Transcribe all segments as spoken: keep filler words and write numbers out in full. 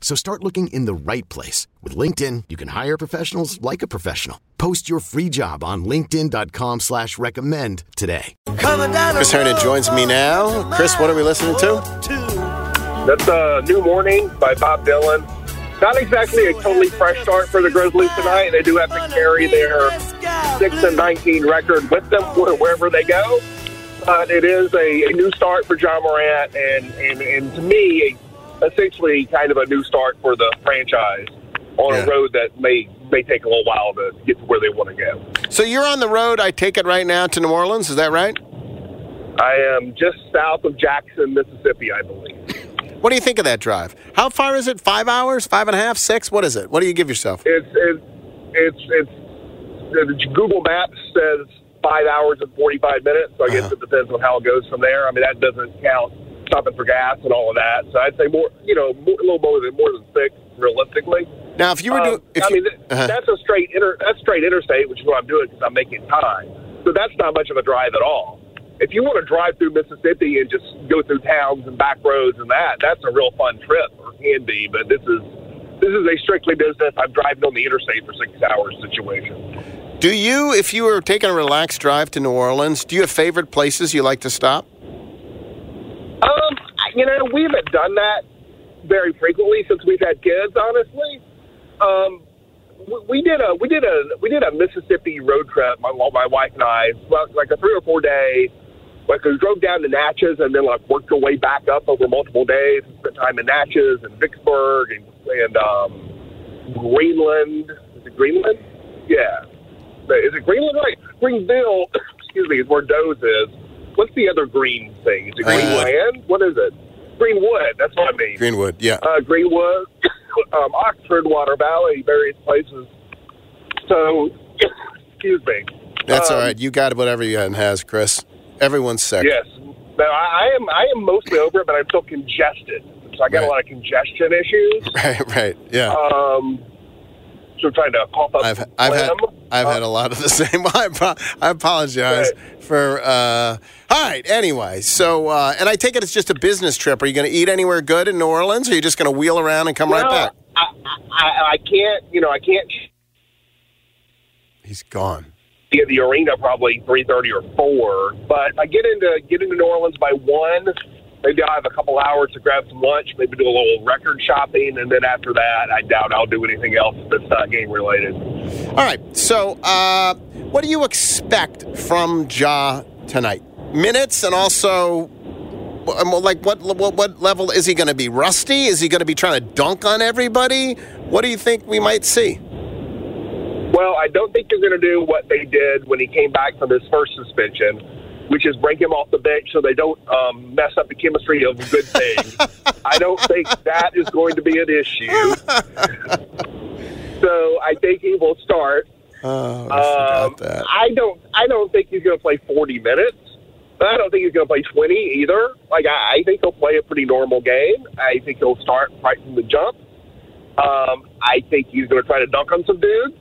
So start looking in the right place. With LinkedIn, you can hire professionals like a professional. Post your free job on linkedin.com slash recommend today. Chris Herrington joins me now. Chris, what are we listening to? That's uh, New Morning by Bob Dylan. Not exactly a totally fresh start for the Grizzlies tonight. They do have to carry their six and nineteen record with them wherever they go. But it is a, a new start for Ja Morant and, and, and to me, a essentially kind of a new start for the franchise on yeah. a road that may may take a little while to get to where they want to go. So you're on the road, I take it right now, to New Orleans, is that right? I am just south of Jackson, Mississippi, I believe. What do you think of that drive? How far is it? Five hours? Five and a half? Six? What is it? What do you give yourself? It's, it's, it's, it's, it's Google Maps says five hours and forty-five minutes, so I guess uh-huh. it depends on how it goes from there. I mean, that doesn't count stopping for gas and all of that, so I'd say more, you know, more, a little more than more than six, realistically. Now, if you were doing, um, if I you, mean, th- uh-huh. that's a straight inter, that's straight interstate, which is what I'm doing because I'm making time. So that's not much of a drive at all. If you want to drive through Mississippi and just go through towns and back roads and that, that's a real fun trip, or can be. But this is this is a strictly business. I'm driving on the interstate for six hours situation. Do you, if you were taking a relaxed drive to New Orleans, do you have favorite places you like to stop? Um, you know, we haven't done that very frequently since we've had kids, honestly. Um, we, we did a we did a we did a Mississippi road trip. My my wife and I, like a three or four day, like we drove down to Natchez and then like worked our way back up over multiple days. And spent time in Natchez and Vicksburg and and um, Greenland. Is it Greenland? Yeah, is it Greenland? Right, Greenville. Excuse me, is where Doe's is. What's the other green thing? Is it Greenland? Uh, what is it? Greenwood. That's what I mean. Greenwood, yeah. Uh, Greenwood, um, Oxford, Water Valley, various places. So, excuse me. That's um, all right. You got it, whatever you has, Chris. Everyone's sick. Yes. Now, I, I am I am mostly over it, but I'm still congested. So I got right. a lot of congestion issues. Right, right, yeah. Um, so trying to pop up. I've, I've had... I've had a lot of the same. I apologize right. for. Uh, all right. Anyway, so uh, and I take it it's just a business trip. Are you going to eat anywhere good in New Orleans, or are you just going to wheel around and come no, right back? I, I, I can't. You know, I can't. He's gone. Yeah, the arena probably three thirty or four. But I get into get into New Orleans by one. Maybe I have a couple hours to grab some lunch. Maybe do a little record shopping, and then after that, I doubt I'll do anything else that's not game related. All right. So, uh, what do you expect from Ja tonight? Minutes, and also, like, what what, what level is he going to be? Rusty? Is he going to be trying to dunk on everybody? What do you think we might see? Well, I don't think they're going to do what they did when he came back from his first suspension, which is bring him off the bench so they don't um, mess up the chemistry of a good thing. I don't think that is going to be an issue. So I think he will start. Oh, I, um, that. I don't. I don't think he's going to play forty minutes. But I don't think he's going to play twenty either. Like I, I think he'll play a pretty normal game. I think he'll start right from the jump. Um, I think he's going to try to dunk on some dudes.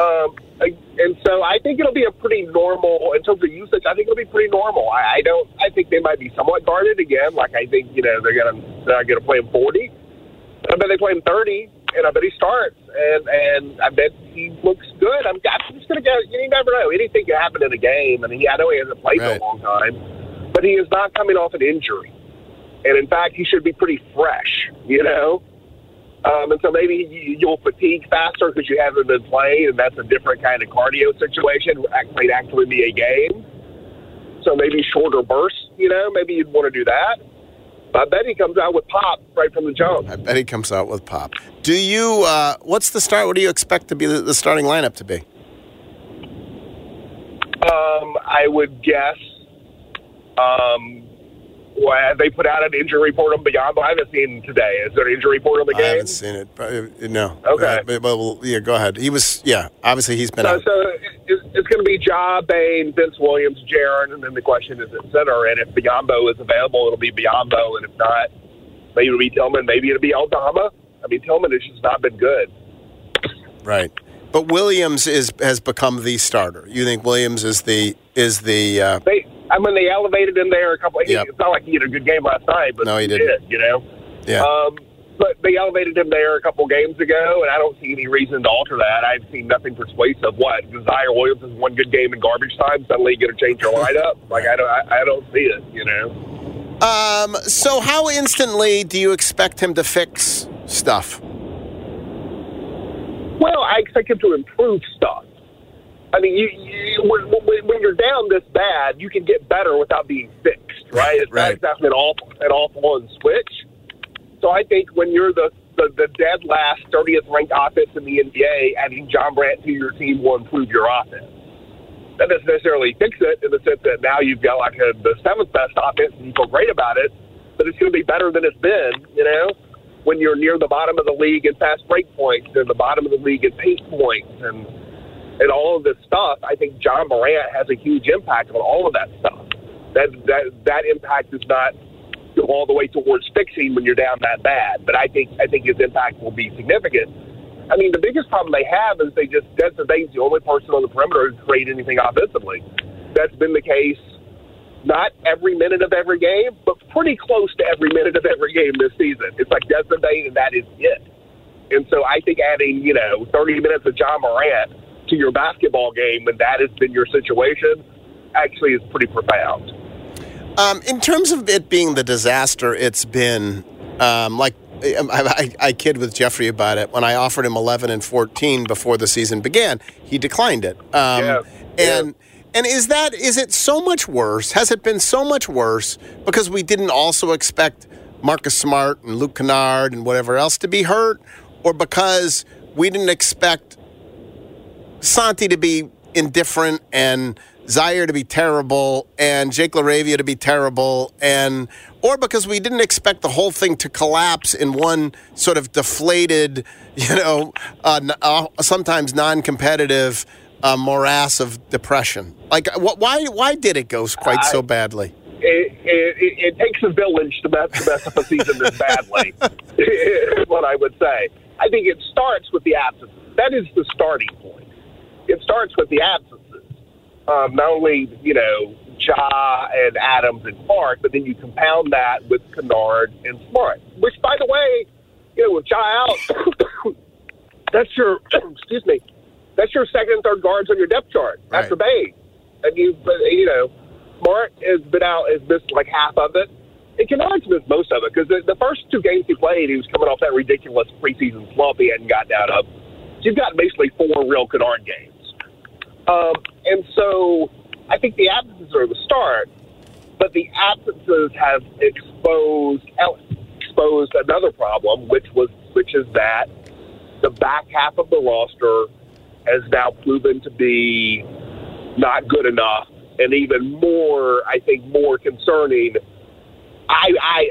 Um, and so I think it'll be a pretty normal in terms of usage. I think it'll be pretty normal. I, I don't. I think they might be somewhat guarded again. Like I think you know they're going to they're going to play him forty. I bet they play him thirty. And I bet he starts, and, and I bet he looks good. I'm, I'm just going to go, you never know. Anything can happen in a game. I mean, I know he hasn't played right. in a long time, but he is not coming off an injury. And, in fact, he should be pretty fresh, you know? Um, and so maybe you, you'll fatigue faster because you haven't been playing, and that's a different kind of cardio situation. Actually, actually be a game. So maybe shorter bursts, you know, maybe you'd want to do that. I bet he comes out with pop right from the jump. I bet he comes out with pop. Do you, uh, what's the start? What do you expect to be the, the starting lineup to be? Um, I would guess, um, well, they put out an injury report on Biyombo. I haven't seen him today. Is there an injury report on the game? I haven't seen it. But, no. Okay. Uh, but, well, yeah, go ahead. He was, yeah, obviously he's been so, out. So it's, it's going to be Ja, Bane, Vince Williams, Jaron, and then the question is at center. And if Biyombo is available, it'll be Biyombo. And if not, maybe it'll be Tillman. Maybe it'll be Aldama. I mean, Tillman has just not been good. Right. But Williams is has become the starter. You think Williams is the is the? Uh, they, I mean, they elevated him there a couple. Of, yep. It's not like he had a good game last night, but no, he, he didn't. Did, you know, yeah. Um, but they elevated him there a couple games ago, and I don't see any reason to alter that. I've seen nothing persuasive. What Ziaire Williams has one good game in garbage time. Suddenly, you're going to change your lineup? Like I don't, I, I don't see it. You know. Um. So, how instantly do you expect him to fix stuff? Well, I expect him to improve stuff. I mean, you, you, when, when, when you're down this bad, you can get better without being fixed, right? It's right. Not exactly an off, an off-on switch. So I think when you're the, the, the dead last thirtieth ranked offense in the N B A, adding Ja Morant to your team will improve your offense. That doesn't necessarily fix it in the sense that now you've got like a, the seventh best offense and you feel great about it, but it's going to be better than it's been, you know? When you're near the bottom of the league in fast break points and the bottom of the league in pace points and and all of this stuff, I think Ja Morant has a huge impact on all of that stuff. That that that impact is not all the way towards fixing when you're down that bad, but I think I think his impact will be significant. I mean, the biggest problem they have is they just Desmond Bain's the only person on the perimeter who can create anything offensively. That's been the case. Not every minute of every game, but pretty close to every minute of every game this season. It's like Desmond Bain, and that is it. And so I think adding, you know, thirty minutes of Ja Morant to your basketball game when that has been your situation actually is pretty profound. Um, in terms of it being the disaster it's been, um, like I, I, I kid with Jeffrey about it. When I offered him eleven and fourteen before the season began, he declined it. Um, yeah. And... Yeah. And is that, is it so much worse? Has it been so much worse because we didn't also expect Marcus Smart and Luke Kennard and whatever else to be hurt, or because we didn't expect Santi to be indifferent and Ziaire to be terrible and Jake LaRavia to be terrible, and or because we didn't expect the whole thing to collapse in one sort of deflated, you know, uh, uh, sometimes non-competitive a morass of depression? Like, wh- why why did it go quite I, so badly? It, it, it takes a village to mess, to mess up a season this badly, is what I would say. I think it starts with the absences. That is the starting point. It starts with the absences. Um, not only, you know, Ja and Adams and Clark, but then you compound that with Kennard and Smart, which, by the way, you know, with Ja out, that's your, excuse me, that's your second and third guards on your depth chart right. After Bane. And you, you know, Smart has been out, has missed like half of it. And Kennard's missed most of it because the, the first two games he played, he was coming off that ridiculous preseason slump he hadn't gotten out of. So you've got basically four real Kennard games. Um, and so I think the absences are the start, but the absences have exposed exposed another problem, which was which is that the back half of the roster has now proven to be not good enough, and even more, I think, more concerning. I, I,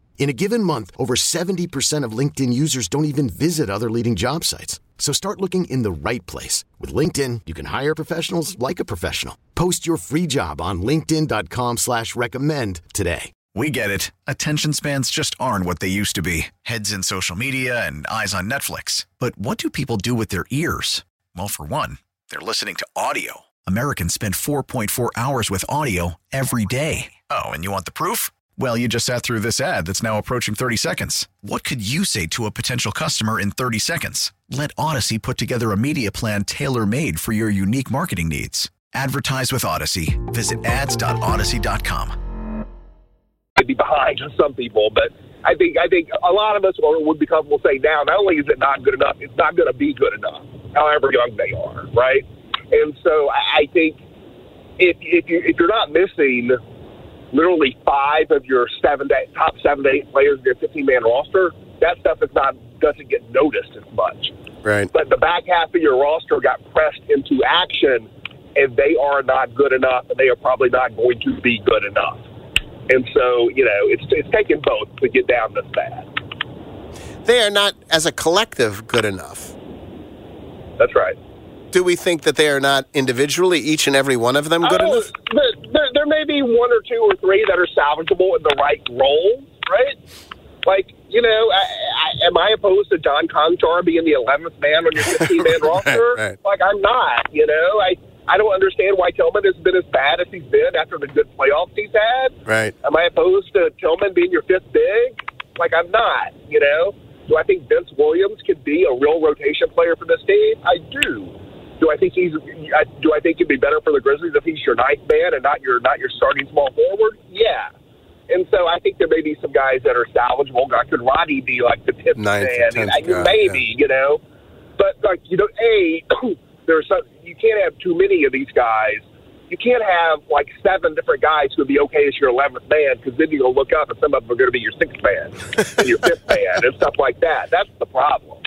In a given month, over seventy percent of LinkedIn users don't even visit other leading job sites. So start looking in the right place. With LinkedIn, you can hire professionals like a professional. Post your free job on linkedin.com slash recommend today. We get it. Attention spans just aren't what they used to be. Heads in social media and eyes on Netflix. But what do people do with their ears? Well, for one, they're listening to audio. Americans spend four point four hours with audio every day. Oh, and you want the proof? Well, you just sat through this ad that's now approaching thirty seconds. What could you say to a potential customer in thirty seconds? Let Odyssey put together a media plan tailor-made for your unique marketing needs. Advertise with Odyssey. Visit ads dot odyssey dot com. Could be behind some people, but I think I think a lot of us would be comfortable saying now, not only is it not good enough, it's not going to be good enough, however young they are, right? And so I think if if, you, if you're not missing literally five of your seven to eight, top seven to eight players in your fifteen-man roster, that stuff is not doesn't get noticed as much. Right. But the back half of your roster got pressed into action, and they are not good enough, and they are probably not going to be good enough. And so, you know, it's it's taking both to get down this bad. They are not, as a collective, good enough. That's right. Do we think that they are not individually, each and every one of them, good oh, enough? There, there may be one or two or three that are salvageable in the right role, right? Like, you know, I, I, am I opposed to John Konchar being the eleventh man on your fifteen-man right, roster? Right. Like, I'm not, you know, I... I don't understand why Tillman has been as bad as he's been after the good playoffs he's had. Right. Am I opposed to Tillman being your fifth big? Like, I'm not, you know? Do I think Vince Williams could be a real rotation player for this team? I do. Do I think he's? I, do I think he'd be better for the Grizzlies if he's your ninth man and not your not your starting small forward? Yeah. And so I think there may be some guys that are salvageable. Could Roddy be like the tenth man? And I, guy, maybe, yeah. You know? But, like, you know, A, there's some... You can't have too many of these guys. You can't have, like, seven different guys who would be okay as your eleventh man, because then you're going to look up and some of them are going to be your sixth man and your fifth man and stuff like that. That's the problem.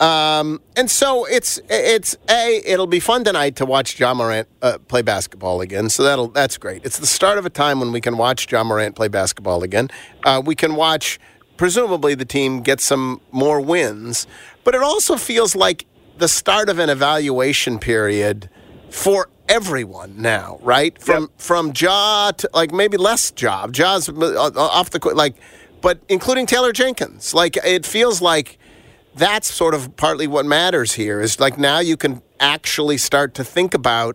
Um, and so it's it's a it'll be fun tonight to watch Ja Morant uh, play basketball again. So that'll that's great. It's the start of a time when we can watch Ja Morant play basketball again. Uh, we can watch presumably the team get some more wins, but it also feels like the start of an evaluation period for everyone now, right? From yep. from Ja to, like, maybe less job. Ja's off the – like, but including Taylor Jenkins. Like, it feels like that's sort of partly what matters here is, like, now you can actually start to think about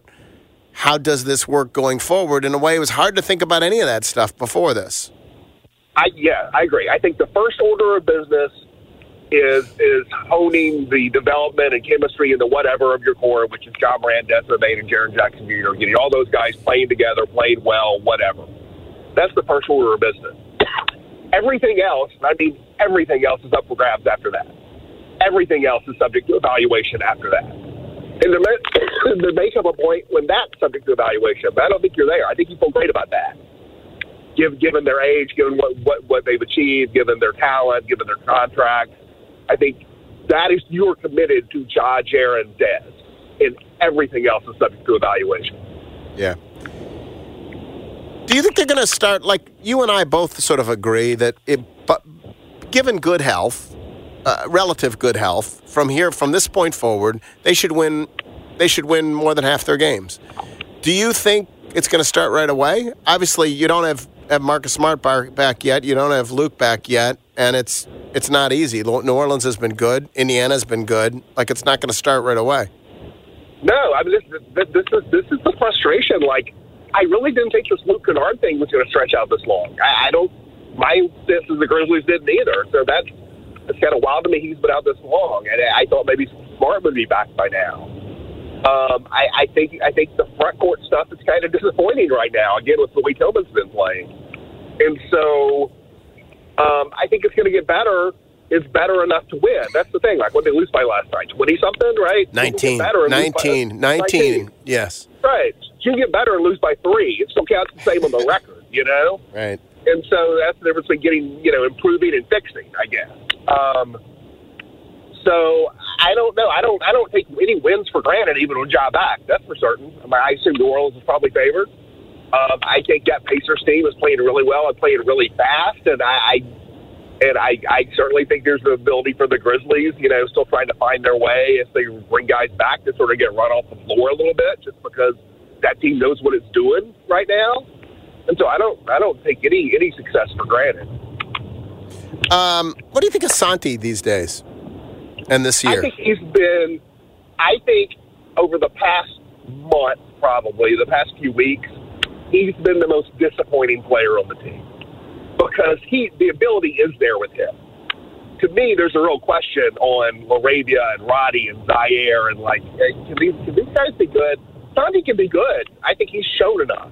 how does this work going forward. In a way, it was hard to think about any of that stuff before this. I Yeah, I agree. I think the first order of business – is is honing the development and chemistry and the whatever of your core, which is Ja Morant, Desmond Bain, and Jaren Jackson Junior, getting all those guys playing together, playing well, whatever. That's the first order of business. Everything else, and I mean everything else, is up for grabs after that. Everything else is subject to evaluation after that. And there may, there may come a point when that's subject to evaluation, but I don't think you're there. I think you feel great about that. Give, given their age, given what, what, what they've achieved, given their talent, given their contract, I think that is you're committed to Ja, Jaron, Dez, and everything else is subject to evaluation. Yeah. Do you think they're going to start, like, you and I both sort of agree that it, but given good health, uh, relative good health, from here, from this point forward, they should win. They should win more than half their games. Do you think it's going to start right away? Obviously, you don't have, have Marcus Smart back yet. You don't have Luke back yet, and it's. It's not easy. New Orleans has been good. Indiana's been good. Like, it's not going to start right away. No, I mean, this, this, this is this is the frustration. Like, I really didn't think this Luke Kennard thing was going to stretch out this long. I, I don't. My sense is the Grizzlies didn't either. So that's it's kind of wild to me. He's been out this long, and I thought maybe Smart would be back by now. Um, I, I think I think the front court stuff is kind of disappointing right now. Again, with the way Tillman's been playing, and so. Um, I think it's going to get better. It's better enough to win. That's the thing. Like, what did they lose by last night? twenty-something, right? nineteen. Better nineteen. By, uh, nineteen. nineteen. Yes. Right. You can get better and lose by three. It still counts the same on the record, you know? Right. And so that's the difference between getting, you know, improving and fixing, I guess. Um, so I don't know. I don't I don't take any wins for granted, even with Ja back. That's for certain. I, mean, I assume New Orleans is probably favored. Um, I think that Pacers team is playing really well and playing really fast, and I, I and I, I certainly think there's the ability for the Grizzlies, you know, still trying to find their way as they bring guys back to sort of get run off the floor a little bit, just because that team knows what it's doing right now. And so I don't I don't take any any success for granted. Um, what do you think of Santi these days and this year? I think he's been, I think over the past month probably, the past few weeks, he's been the most disappointing player on the team because he the ability is there with him. To me, there's a real question on LaRavia and Roddy and Ziaire and like, hey, can, these, can these guys be good? Santi can be good. I think he's shown enough.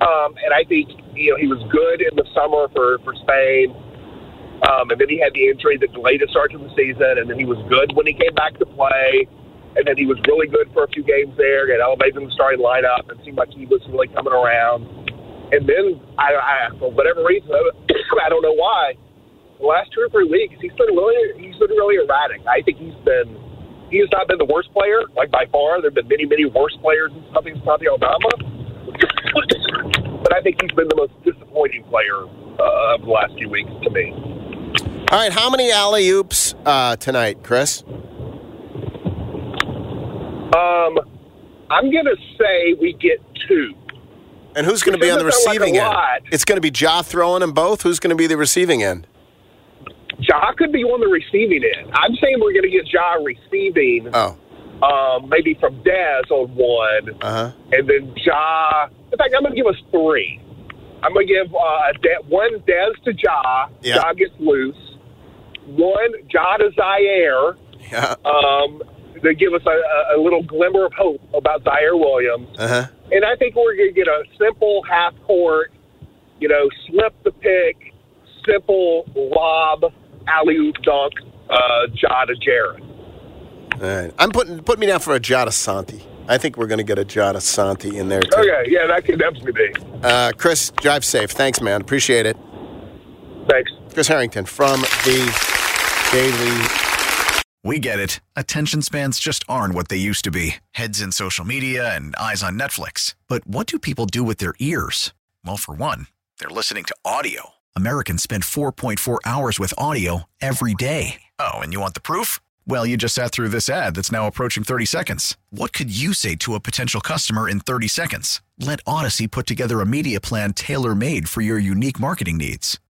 Um, and I think, you know, he was good in the summer for, for Spain. Um, and then he had the injury that delayed the start of the season, and then he was good when he came back to play, and then he was really good for a few games there, got elevated in the starting lineup, and seemed like he was really coming around. And then, I, I, for whatever reason, I don't know why, the last two or three weeks, he's been really, he's been really erratic. I think he's been, he has not been the worst player, like by far. There have been many, many worse players in something about the Aldama, but I think he's been the most disappointing player uh, of the last few weeks to me. All right, how many alley-oops uh, tonight, Chris? Um, I'm going to say we get two. And who's going to be on the receiving end? It's going to be Ja throwing them both? Who's going to be the receiving end? Ja could be on the receiving end. I'm saying we're going to get Ja receiving. Oh. Um, maybe from Dez on one. Uh-huh. And then Ja. In fact, I'm going to give us three. I'm going to give uh, De- one Dez to Ja. Yeah. Ja gets loose. One, Ja to Ziaire. Yeah. Um, they give us a, a little glimmer of hope about Ziaire Williams. Uh-huh. And I think we're going to get a simple half court, you know, slip the pick, simple lob, alley-oop dunk, uh, Ja to Jaron. All right. I'm putting, put me down for a Ja to Santi. I think we're going to get a Ja to Santi in there, too. Okay, yeah, that could definitely be. Uh, Chris, drive safe. Thanks, man. Appreciate it. Thanks. Chris Herrington from the Daily. We get it. Attention spans just aren't what they used to be. Heads in social media and eyes on Netflix. But what do people do with their ears? Well, for one, they're listening to audio. Americans spend four point four hours with audio every day. Oh, and you want the proof? Well, you just sat through this ad that's now approaching thirty seconds. What could you say to a potential customer in thirty seconds? Let Odyssey put together a media plan tailor-made for your unique marketing needs.